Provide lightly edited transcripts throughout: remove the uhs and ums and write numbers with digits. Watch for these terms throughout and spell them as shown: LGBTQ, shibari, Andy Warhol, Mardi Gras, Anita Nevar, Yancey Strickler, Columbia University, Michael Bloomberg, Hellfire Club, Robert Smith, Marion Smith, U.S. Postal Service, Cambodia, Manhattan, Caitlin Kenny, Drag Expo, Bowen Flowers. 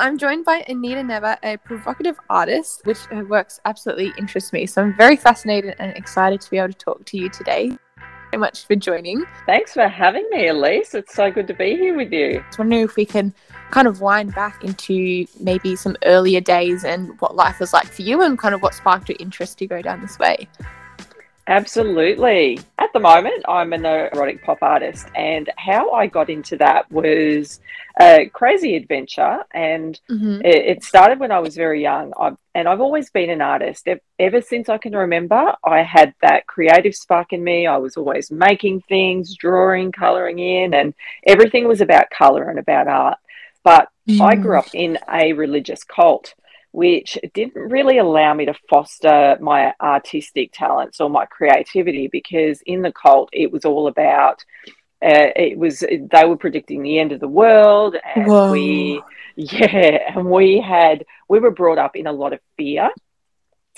I'm joined by Anita Nevar, a provocative artist, which her works absolutely interests me. So I'm very fascinated and excited to be able to talk to you today. Thank you so much for joining. Thanks for having me, Elise. It's so good to be here with you. I was wondering if we can kind of wind back into maybe some earlier days and what life was like for you and kind of what sparked your interest to go down this way. Absolutely. At the moment, I'm an erotic pop artist, and how I got into that was a crazy adventure, and it started when I was very young. I've always been an artist. Ever since I can remember, I had that creative spark in me. I was always making things, drawing, colouring in, and everything was about colour and about art. But I grew up in a religious cult, which didn't really allow me to foster my artistic talents or my creativity, because in the cult, it was all about, they were predicting the end of the world. And Whoa. We were brought up in a lot of fear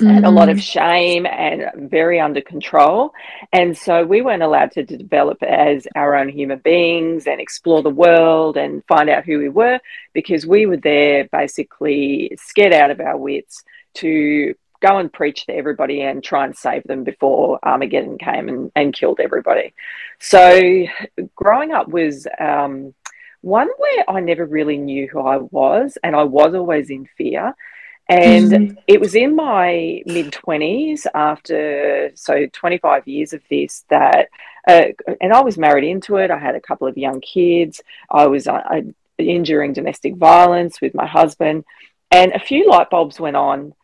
and a lot of shame and very under control. And so we weren't allowed to develop as our own human beings and explore the world and find out who we were, because we were there basically scared out of our wits to go and preach to everybody and try and save them before Armageddon came and killed everybody. So growing up was one where I never really knew who I was, and I was always in fear. And it was in my mid-20s, after, 25 years of this, and I was married into it. I had a couple of young kids. I was enduring domestic violence with my husband, and a few light bulbs went on.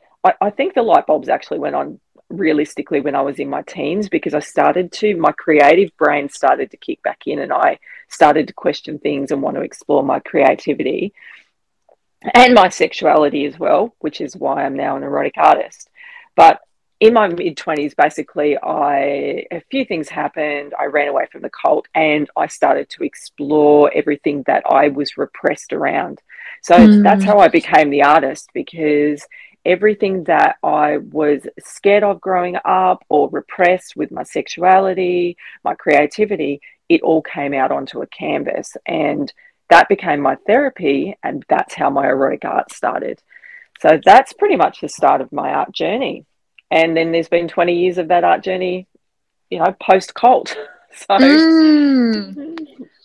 I think the light bulbs actually went on realistically when I was in my teens, because my creative brain started to kick back in, and I started to question things and want to explore my creativity and my sexuality as well, which is why I'm now an erotic artist. But in my mid-20s, basically, a few things happened. I ran away from the cult, and I started to explore everything that I was repressed around. So that's how I became the artist, because everything that I was scared of growing up or repressed with my sexuality, my creativity, it all came out onto a canvas, and that became my therapy, and that's how my erotic art started. So that's pretty much the start of my art journey. And then there's been 20 years of that art journey, post-cult. So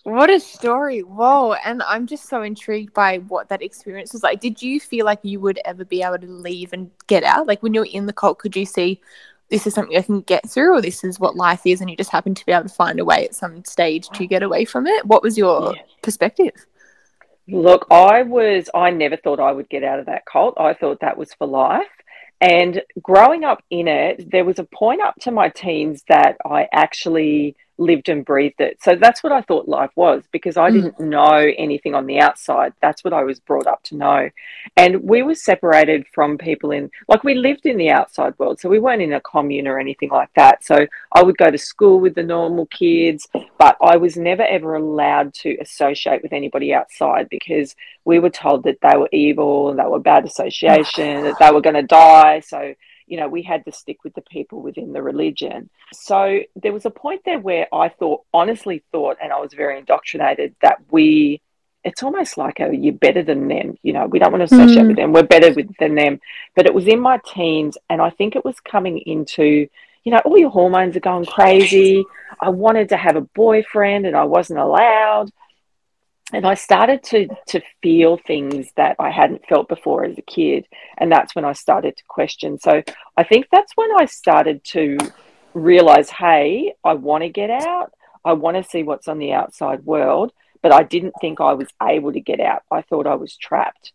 what a story. Whoa. And I'm just so intrigued by what that experience was like. Did you feel like you would ever be able to leave and get out? Like when you were in the cult, could you see this is something I can get through, or this is what life is, and you just happen to be able to find a way at some stage to get away from it? What was your perspective? Look, I never thought I would get out of that cult. I thought that was for life. And growing up in it, there was a point up to my teens that I actually lived and breathed it. So that's what I thought life was, because I didn't know anything on the outside. That's what I was brought up to know. And we were separated from people we lived in the outside world. So we weren't in a commune or anything like that. So I would go to school with the normal kids, but I was never ever allowed to associate with anybody outside, because we were told that they were evil and they were bad association, that they were going to die. So we had to stick with the people within the religion. So there was a point there where I honestly thought, and I was very indoctrinated, that it's almost like you're better than them. We don't want to associate with them. We're better than them. But it was in my teens, and I think it was coming into, all your hormones are going crazy. I wanted to have a boyfriend, and I wasn't allowed. And I started to feel things that I hadn't felt before as a kid. And that's when I started to question. So I think that's when I started to realise, hey, I want to get out. I want to see what's on the outside world. But I didn't think I was able to get out. I thought I was trapped.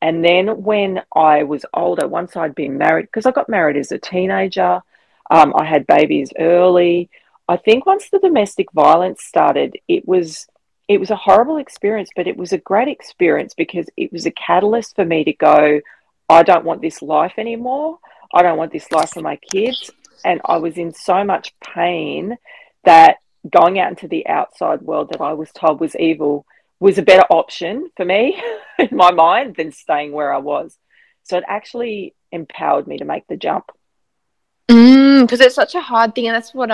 And then when I was older, once I'd been married, because I got married as a teenager, I had babies early. I think once the domestic violence started, it was a horrible experience, but it was a great experience, because it was a catalyst for me to go, I don't want this life anymore. I don't want this life for my kids. And I was in so much pain that going out into the outside world that I was told was evil was a better option for me in my mind than staying where I was. So it actually empowered me to make the jump. Because it's such a hard thing, and that's what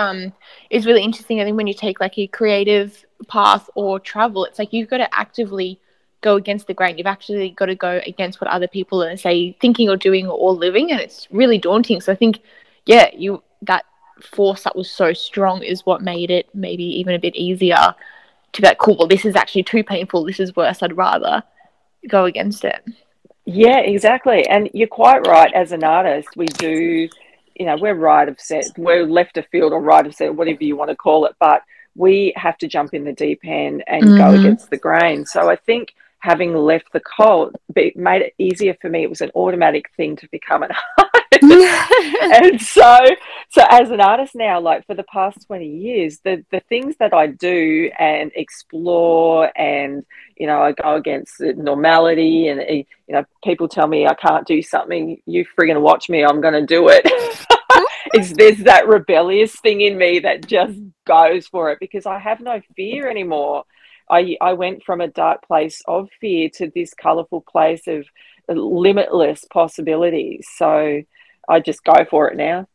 is really interesting. I think when you take like a creative path or travel, it's like you've got to actively go against the grain. You've actually got to go against what other people are, say, thinking or doing or living, and it's really daunting. So I think, yeah, that force that was so strong is what made it maybe even a bit easier to be like, cool, well, this is actually too painful. This is worse. I'd rather go against it. Yeah, exactly. And you're quite right. As an artist, we do, you know, we're right of set, we're left of field or right of set, whatever you want to call it, but we have to jump in the deep end and go against the grain. So I think having left the cult made it easier for me. It was an automatic thing to become an artist. And so as an artist now, like for the past 20 years, the things that I do and explore, and, you know, I go against normality, and, you know, people tell me I can't do something, you friggin' watch me, I'm going to do it. There's that rebellious thing in me that just goes for it because I have no fear anymore. I went from a dark place of fear to this colourful place of limitless possibilities. So I just go for it now.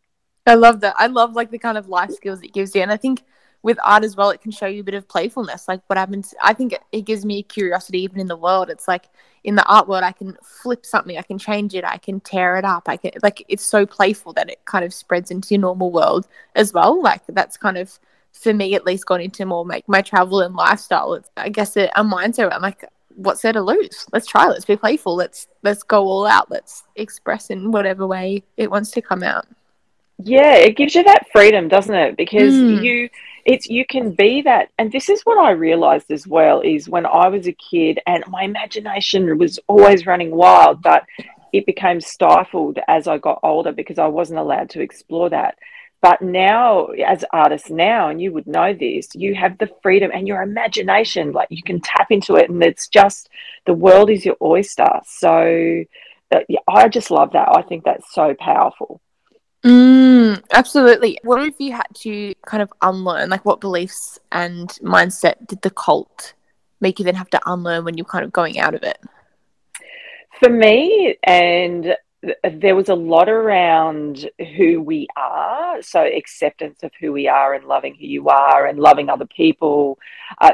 I love that. I love, like, the kind of life skills it gives you. And I think with art as well, it can show you a bit of playfulness. Like, what happens, I think it gives me a curiosity even in the world. It's like in the art world, I can flip something, I can change it, I can tear it up. I can, like, it's so playful that it kind of spreads into your normal world as well. Like, that's kind of, for me at least, gone into more like my travel and lifestyle. It's, I guess, a mindset. I'm like, what's there to lose? Let's try. Let's be playful. Let's go all out. Let's express in whatever way it wants to come out. Yeah, it gives you that freedom, doesn't it? Because you can be that. And this is what I realized as well, is when I was a kid and my imagination was always running wild, but it became stifled as I got older because I wasn't allowed to explore that. But now, as artists now, and you would know this, you have the freedom and your imagination, like you can tap into it, and it's just, the world is your oyster. So yeah, I just love that. I think that's so powerful. Absolutely. What have you had to kind of unlearn? Like, what beliefs and mindset did the cult make you then have to unlearn when you're kind of going out of it? For me, and there was a lot around who we are, so acceptance of who we are and loving who you are and loving other people.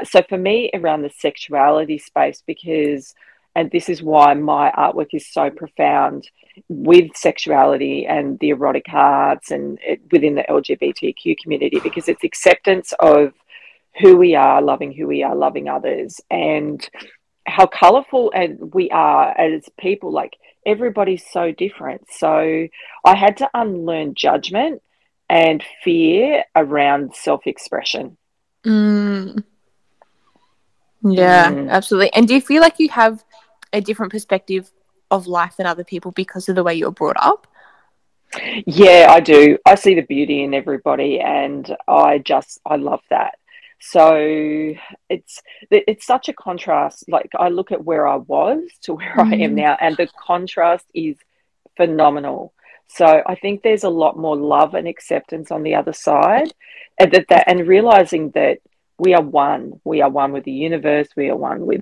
So for me, around the sexuality space, because, and this is why my artwork is so profound with sexuality and the erotic arts and within the LGBTQ community, because it's acceptance of who we are, loving others, and how colourful and we are as people. Like, everybody's so different. So I had to unlearn judgment and fear around self-expression. Yeah, absolutely. And do you feel like you have a different perspective of life than other people because of the way you were brought up? Yeah, I do. I see the beauty in everybody, and I love that. So it's such a contrast. Like, I look at where I was to where I am now, and the contrast is phenomenal. So I think there's a lot more love and acceptance on the other side, and that and realizing that we are one. We are one with the universe. We are one with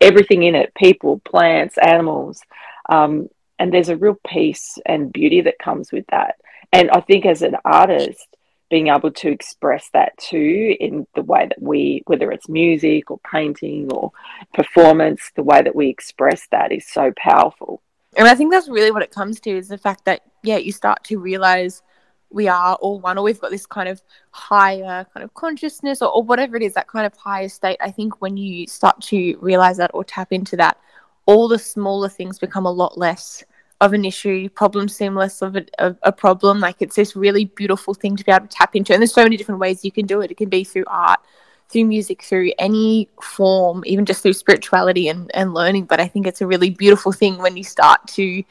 everything in it, people, plants, animals. And there's a real peace and beauty that comes with that. And I think as an artist, being able to express that too in the way that whether it's music or painting or performance, the way that we express that is so powerful. And I think that's really what it comes to, is the fact that, yeah, you start to realise we are all one, or we've got this kind of higher kind of consciousness or whatever it is, that kind of higher state. I think when you start to realise that or tap into that, all the smaller things become a lot less of an issue, problem seem less of a problem. Like, it's this really beautiful thing to be able to tap into. And there's so many different ways you can do it. It can be through art, through music, through any form, even just through spirituality and learning. But I think it's a really beautiful thing when you start to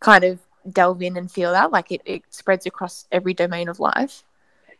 kind of delve in and feel that, like, it spreads across every domain of life.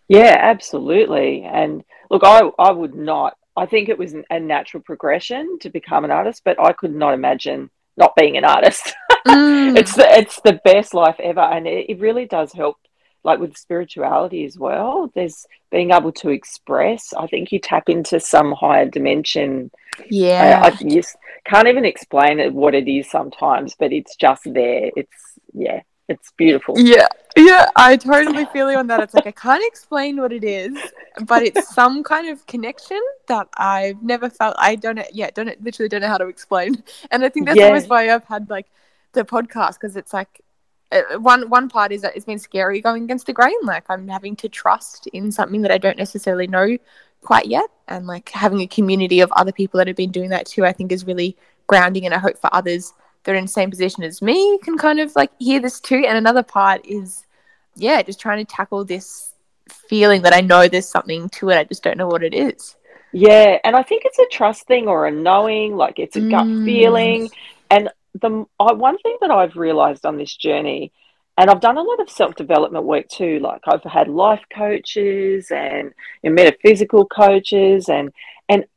Yeah, absolutely. And look, I think it was a natural progression to become an artist, but I could not imagine not being an artist. It's the best life ever, and it really does help, like, with spirituality as well. There's being able to express. I think you tap into some higher dimension. Yeah, I just can't even explain what it is sometimes, but it's just there. It's, yeah, It's beautiful. Yeah. Yeah, I totally feel you on that. It's like, I can't explain what it is, but it's some kind of connection that I've never felt. I literally don't know how to explain. And I think that's always why I've had like the podcast, because it's like one part is that it's been scary going against the grain. Like I'm having to trust in something that I don't necessarily know quite yet. And like having a community of other people that have been doing that too, I think is really grounding. And I hope for others that are in the same position as me can kind of like hear this too. And another part is, just trying to tackle this feeling that I know there's something to it. I just don't know what it is. Yeah. And I think it's a trust thing or a knowing, like it's a gut feeling. And one thing that I've realized on this journey, and I've done a lot of self-development work too, like I've had life coaches and metaphysical coaches, and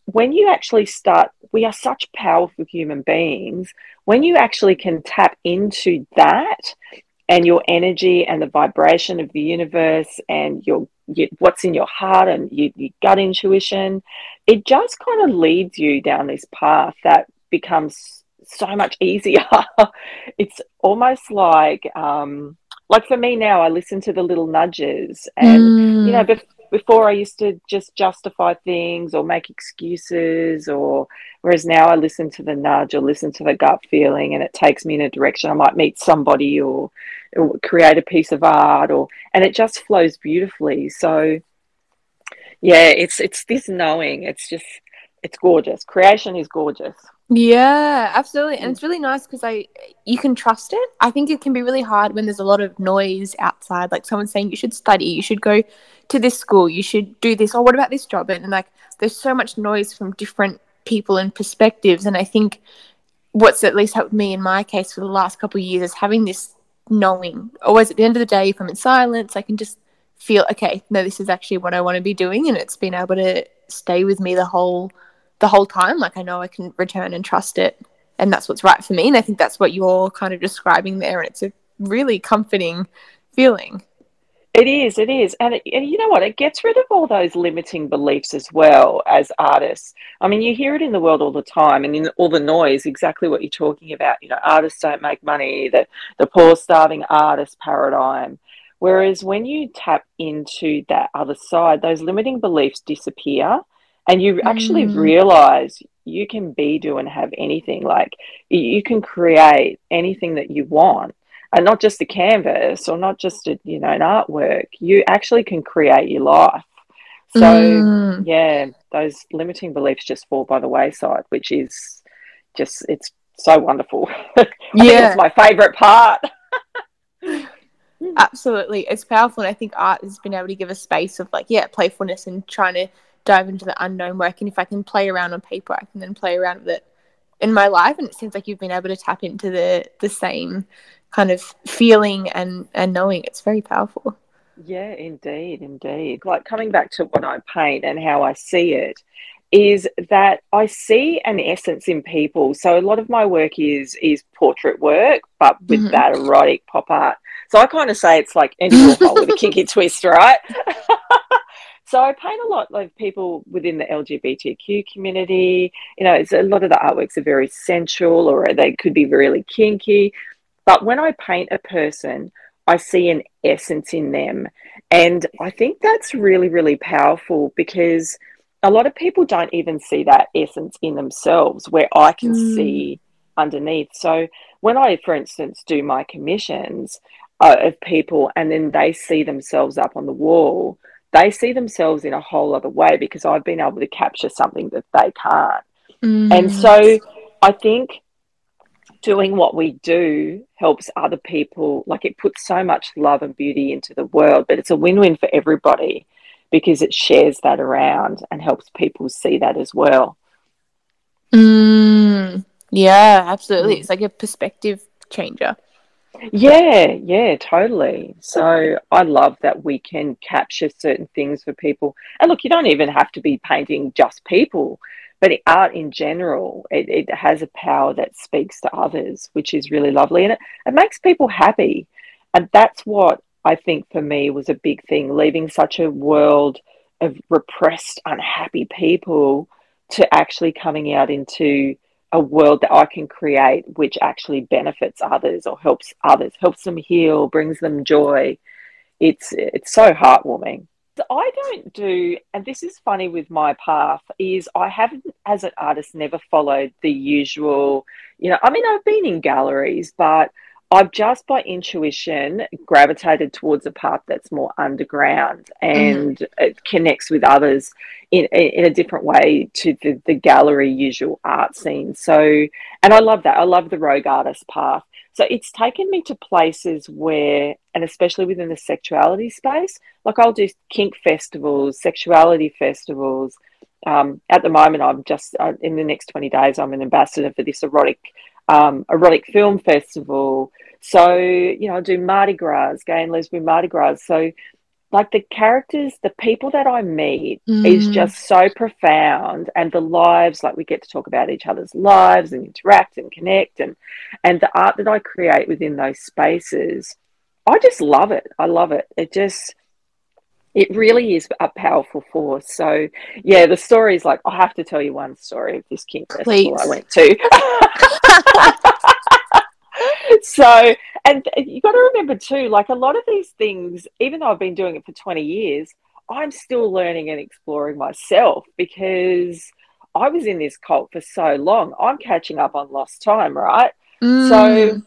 when you actually start, we are such powerful human beings, when you actually can tap into that and your energy and the vibration of the universe and your what's in your heart and your gut intuition, it just kind of leads you down this path that becomes so much easier. It's almost like for me now, I listen to the little nudges, and before I used to just justify things or make excuses, whereas now I listen to the nudge or listen to the gut feeling, and it takes me in a direction. I might meet somebody or create a piece of art, and it just flows beautifully. So yeah, it's this knowing. It's gorgeous. Creation is gorgeous. Yeah, absolutely. And it's really nice because you can trust it. I think it can be really hard when there's a lot of noise outside, like someone saying you should study, you should go to this school, you should do this, or what about this job? And like there's so much noise from different people and perspectives. And I think what's at least helped me in my case for the last couple of years is having this knowing. Always at the end of the day, if I'm in silence, I can just feel, okay, no, this is actually what I want to be doing. And it's been able to stay with me the whole time. Like I know I can return and trust it, and that's what's right for me. And I think that's what you're kind of describing there, and it's a really comforting feeling. It is. And you know what? It gets rid of all those limiting beliefs as well as artists. I mean, you hear it in the world all the time and in all the noise, exactly what you're talking about. You know, artists don't make money, the poor starving artist paradigm. Whereas when you tap into that other side, those limiting beliefs disappear. And you actually realize you can be, do, and have anything. Like you can create anything that you want, and not just a canvas or not just an artwork. You actually can create your life. So those limiting beliefs just fall by the wayside, which is just, it's so wonderful. I think it's my favorite part. Absolutely, it's powerful, and I think art has been able to give a space of like playfulness and trying to dive into the unknown work. And if I can play around on paper, I can then play around with it in my life. And it seems like you've been able to tap into the same kind of feeling and knowing. It's very powerful. Yeah, indeed. Like coming back to what I paint and how I see it is that I see an essence in people. So a lot of my work is portrait work, but with that erotic pop art. So I kind of say it's like Andy Warhol with a kinky twist, right? So I paint a lot of people within the LGBTQ community. You know, it's a lot of the artworks are very sensual, or they could be really kinky. But when I paint a person, I see an essence in them. And I think that's really, really powerful, because a lot of people don't even see that essence in themselves, where I can see underneath. So when I, for instance, do my commissions of people, and then they see themselves up on the wall, they see themselves in a whole other way, because I've been able to capture something that they can't. And so I think doing what we do helps other people. Like it puts so much love and beauty into the world, but it's a win-win for everybody, because it shares that around and helps people see that as well. Yeah, absolutely. It's like a perspective changer. Yeah, totally. So I love that we can capture certain things for people. And look, you don't even have to be painting just people, but art in general, it has a power that speaks to others, which is really lovely. And it makes people happy. And that's what I think for me was a big thing, leaving such a world of repressed, unhappy people to actually coming out into a world that I can create which actually benefits others or helps others, helps them heal, brings them joy. It's so heartwarming. I don't do, and this is funny with my path, is I haven't, as an artist, never followed the usual, you know, I mean, I've been in galleries, but I've just by intuition gravitated towards a path that's more underground and it connects with others in a different way to the gallery usual art scene. So, and I love that. I love the rogue artist path. So it's taken me to places where, and especially within the sexuality space, like I'll do kink festivals, sexuality festivals. At the moment, I'm just, in the next 20 days, I'm an ambassador for this erotic film festival. So, you know, I do Mardi Gras, gay and lesbian Mardi Gras. So like the characters, the people that I meet is just so profound, and the lives, like we get to talk about each other's lives and interact and connect, and the art that I create within those spaces, I just love it. I love it. It really is a powerful force. So, yeah, the story is like, I have to tell you one story of this kink festival I went to. So, and you got to remember too, like a lot of these things, even though I've been doing it for 20 years, I'm still learning and exploring myself, because I was in this cult for so long. I'm catching up on lost time, right? So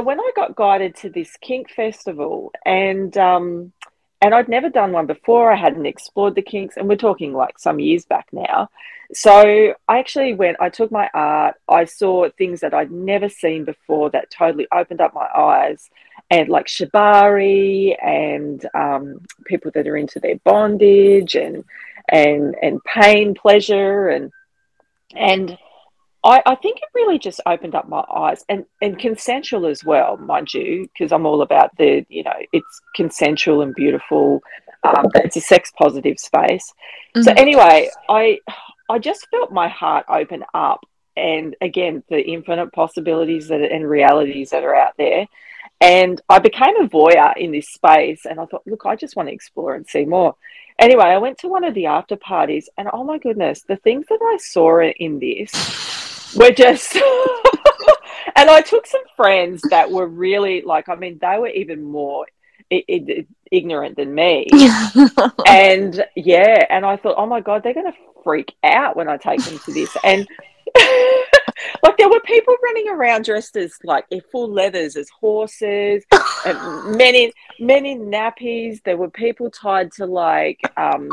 when I got guided to this kink festival, and I'd never done one before, I hadn't explored the kinks, and we're talking like some years back now. So I actually went, I took my art, I saw things that I'd never seen before that totally opened up my eyes, and like shibari and people that are into their bondage and pain, pleasure, and I think it really just opened up my eyes, and consensual as well, mind you, because I'm all about the, you know, it's consensual and beautiful. It's a sex positive space. So anyway, I just felt my heart open up, and again, the infinite possibilities and realities that are out there. And I became a voyeur in this space, and I thought, look, I just want to explore and see more. Anyway, I went to one of the after parties, and oh my goodness, the things that I saw in this were just, and I took some friends that were really like, I mean, they were even more ignorant than me. And yeah, and I thought, oh my God, they're going to freak out when I take them to this. And like there were people running around dressed as like full leathers as horses, and men in nappies. There were people tied to like, you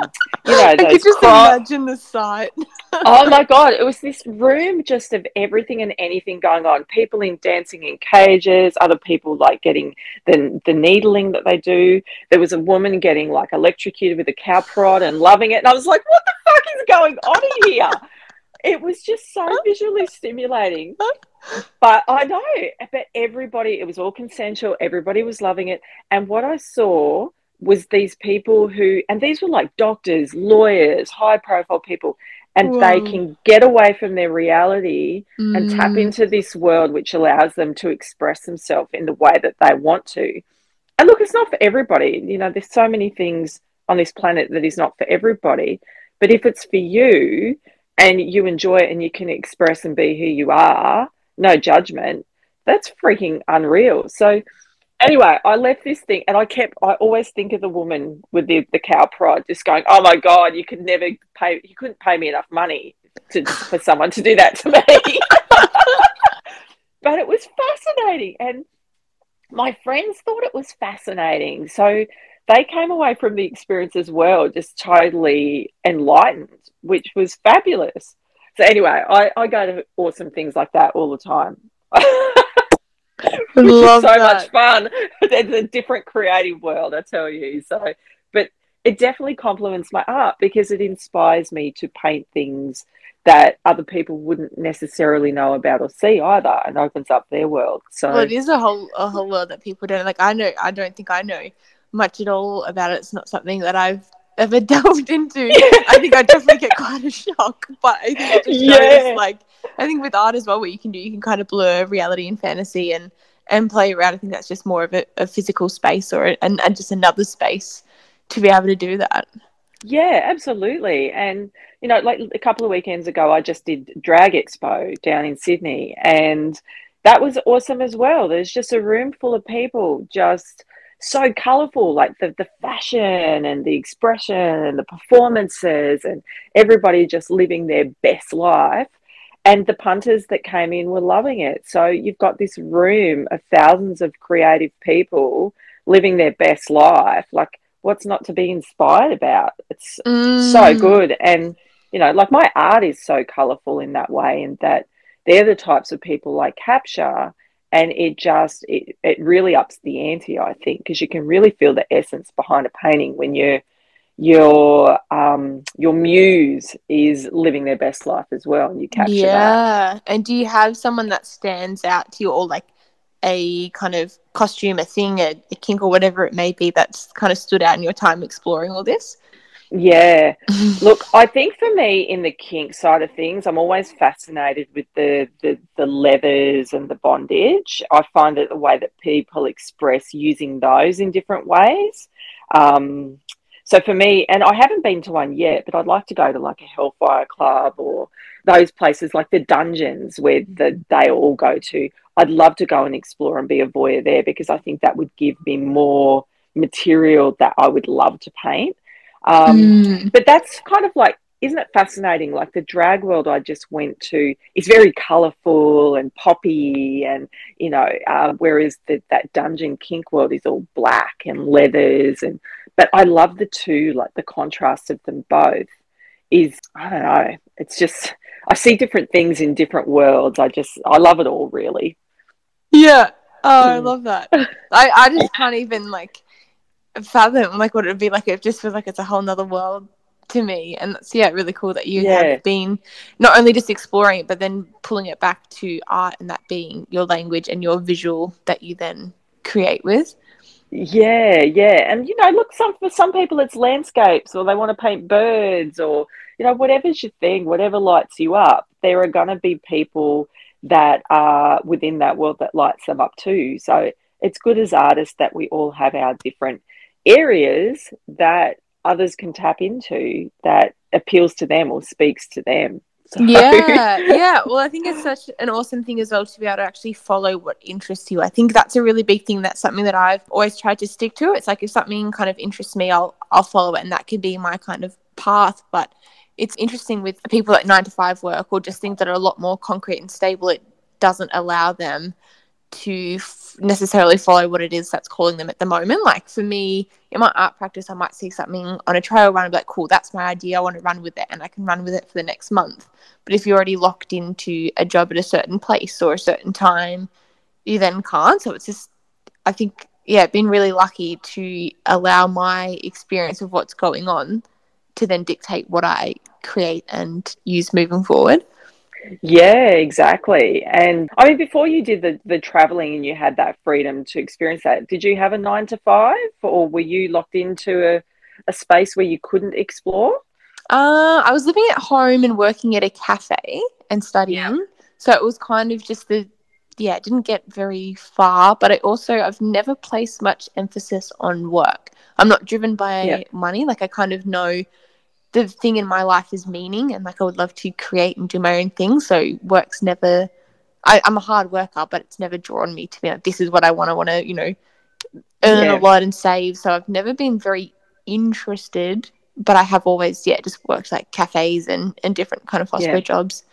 know, those I could just imagine the sight. Oh my God, it was this room just of everything and anything going on. People dancing in cages, other people like getting the needling that they do. There was a woman getting like electrocuted with a cow prod and loving it. And I was like, what the fuck is going on in here? It was just so visually stimulating. But I know, but everybody, it was all consensual. Everybody was loving it. And what I saw was these people who, and these were like doctors, lawyers, high profile people, and they can get away from their reality and tap into this world, which allows them to express themselves in the way that they want to. And look, it's not for everybody. You know, there's so many things on this planet that is not for everybody. But if it's for you, and you enjoy it, and you can express and be who you are, no judgment, that's freaking unreal. So anyway, I left this thing, and I always think of the woman with the cow prod just going, oh my God, you couldn't pay me enough money for someone to do that to me. But it was fascinating, and my friends thought it was fascinating. So they came away from the experience as well, just totally enlightened, which was fabulous. So anyway, I go to awesome things like that all the time. Much fun. It's a different creative world, I tell you. So, but it definitely complements my art, because it inspires me to paint things that other people wouldn't necessarily know about or see either, and opens up their world. So, well, it is a whole world that people don't like. I don't think I know much at all about it. It's not something that I've ever delved into. I think I definitely get quite a shock, but I think it just shows, like, I think with art as well, what you can do, you can kind of blur reality and fantasy and play around. I think that's just more of a physical space, or and just another space to be able to do that. Yeah, absolutely. And, you know, like a couple of weekends ago, I just did Drag Expo down in Sydney, and that was awesome as well. There's just a room full of people just so colourful, like the fashion and the expression and the performances and everybody just living their best life. And the punters that came in were loving it. So you've got this room of thousands of creative people living their best life. Like, what's not to be inspired about? It's so good. And, you know, like my art is so colourful in that way, and that they're the types of people I capture, and it just, it really ups the ante, I think, because you can really feel the essence behind a painting when your muse is living their best life as well, and you capture that. Yeah. And do you have someone that stands out to you, or like a kind of costume, a thing, a kink or whatever it may be, that's kind of stood out in your time exploring all this? Yeah. Look, I think for me in the kink side of things, I'm always fascinated with the leathers and the bondage. I find that the way that people express using those in different ways. So for me, and I haven't been to one yet, but I'd like to go to like a Hellfire Club or those places like the dungeons where they all go to. I'd love to go and explore and be a voyeur there, because I think that would give me more material that I would love to paint. But that's kind of like, isn't it fascinating? Like the drag world I just went to is very colourful and poppy, and, you know, whereas that dungeon kink world is all black and leathers. And but I love the two, like the contrast of them both is, I don't know, it's just, I see different things in different worlds. I love it all, really. Yeah. Oh, I love that. I just can't even like fathom like what it would be like. It just feels like it's a whole nother world to me, and that's really cool that you have been not only just exploring it, but then pulling it back to art, and that being your language and your visual that you then create with. And you know, look, for some people it's landscapes, or they want to paint birds, or, you know, whatever's your thing, whatever lights you up. There are going to be people that are within that world that lights them up too. So it's good as artists that we all have our different areas that others can tap into that appeals to them or speaks to them. So. Yeah. Well, I think it's such an awesome thing as well to be able to actually follow what interests you. I think that's a really big thing. That's something that I've always tried to stick to. It's like if something kind of interests me, I'll follow it, and that could be my kind of path. But it's interesting with people at 9-to-5 work, or just things that are a lot more concrete and stable, it doesn't allow them to necessarily follow what it is that's calling them at the moment. Like for me in my art practice, I might see something on a trail run and be like, cool, that's my idea, I want to run with it, and I can run with it for the next month. But if you're already locked into a job at a certain place or a certain time, you then can't. So it's just, I think, been really lucky to allow my experience of what's going on to then dictate what I create and use moving forward. Yeah, exactly. And I mean, before you did the traveling and you had that freedom to experience that, did you have a 9-to-5, or were you locked into a space where you couldn't explore? I was living at home and working at a cafe and studying. Yeah. So it was kind of just it didn't get very far, but I've never placed much emphasis on work. I'm not driven by money. Like I kind of know the thing in my life is meaning, and like I would love to create and do my own thing. So work's never, I'm a hard worker, but it's never drawn me to be like, this is what I want to, you know, earn a lot and save. So I've never been very interested, but I have always, just worked like cafes and different kind of hospital jobs.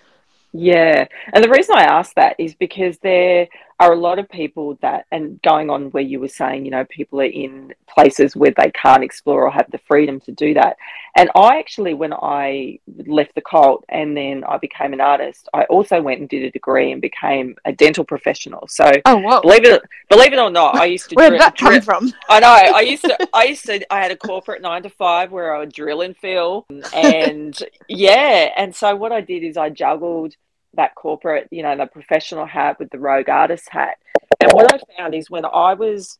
Yeah. And the reason I ask that is because there are a lot of people that, and going on where you were saying, you know, people are in places where they can't explore or have the freedom to do that. And I actually, when I left the cult and then I became an artist, I also went and did a degree and became a dental professional. So believe it or not, I used to where did that come from? I know. I had a corporate 9-to-5 where I would drill and fill. And and so what I did is I juggled that corporate, you know, the professional hat with the rogue artist hat. And what I found is when I was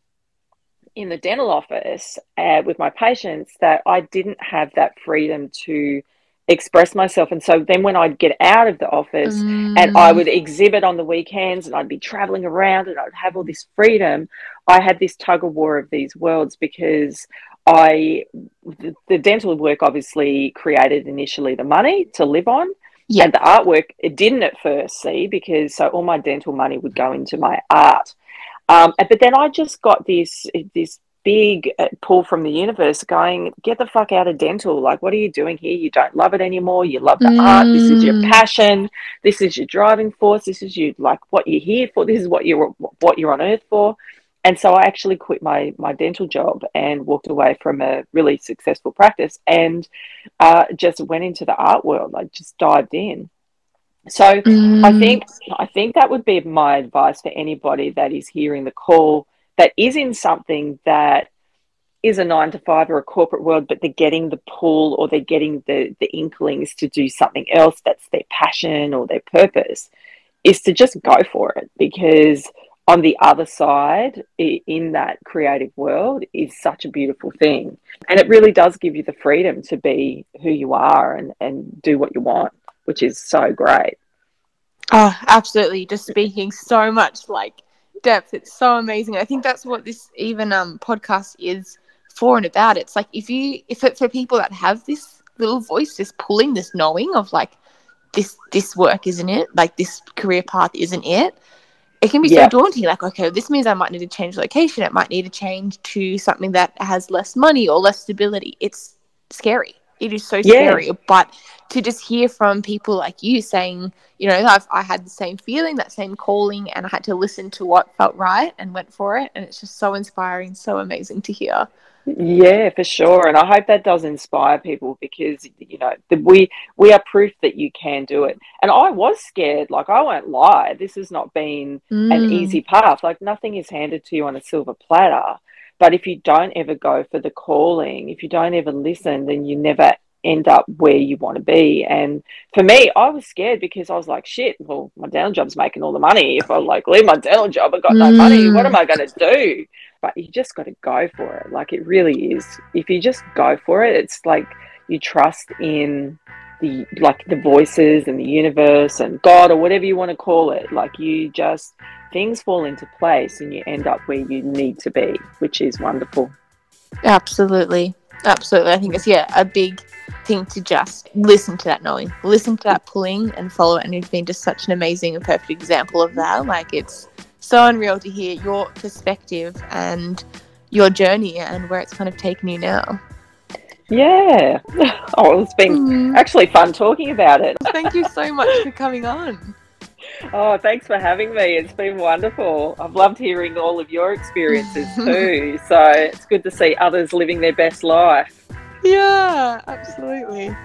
in the dental office with my patients, that I didn't have that freedom to express myself. And so then when I'd get out of the office and I would exhibit on the weekends and I'd be traveling around and I'd have all this freedom, I had this tug of war of these worlds, because the dental work obviously created initially the money to live on. Yeah. And the artwork, it didn't at first, see, because so all my dental money would go into my art. But then I just got this big pull from the universe going, get the fuck out of dental. Like, what are you doing here? You don't love it anymore. You love the art. This is your passion. This is your driving force. This is you, like, what you're here for. This is what you're on earth for. And so I actually quit my dental job and walked away from a really successful practice and just went into the art world. I just dived in. So I think that would be my advice for anybody that is hearing the call, that is in something that is a 9-to-5 or a corporate world, but they're getting the pull or they're getting the inklings to do something else that's their passion or their purpose, is to just go for it, because on the other side in that creative world is such a beautiful thing. And it really does give you the freedom to be who you are and do what you want, which is so great. Oh, absolutely. Just speaking so much like depth. It's so amazing. I think that's what this even podcast is for and about. It's like if it's for people that have this little voice, this pulling, this knowing of like this work isn't it, like this career path isn't it. It can be so daunting, like, okay, this means I might need to change location. It might need to change to something that has less money or less stability. It's scary. It is so scary. But to just hear from people like you saying, you know, I had the same feeling, that same calling, and I had to listen to what felt right and went for it. And it's just so inspiring, so amazing to hear. Yeah, for sure. And I hope that does inspire people, because, you know, we are proof that you can do it. And I was scared. Like, I won't lie. This has not been an easy path. Like, nothing is handed to you on a silver platter. But if you don't ever go for the calling, if you don't ever listen, then you never end up where you want to be. And for me, I was scared because I was like, shit, well, my dental job's making all the money. If I like leave my dental job, I've got no money. What am I going to do? But you just got to go for it. Like, it really is. If you just go for it, it's like you trust in the voices and the universe and God or whatever you want to call it. Like, you just, things fall into place and you end up where you need to be, which is wonderful. Absolutely. I think it's a big thing to just listen to that knowing, listen to that pulling, and follow it. And you've been just such an amazing and perfect example of that. Like, it's so unreal to hear your perspective and your journey and where it's kind of taken you now. Yeah. Oh, it's been actually fun talking about it. Thank you so much for coming on. Oh, thanks for having me. It's been wonderful. I've loved hearing all of your experiences too. So it's good to see others living their best life. Yeah, absolutely.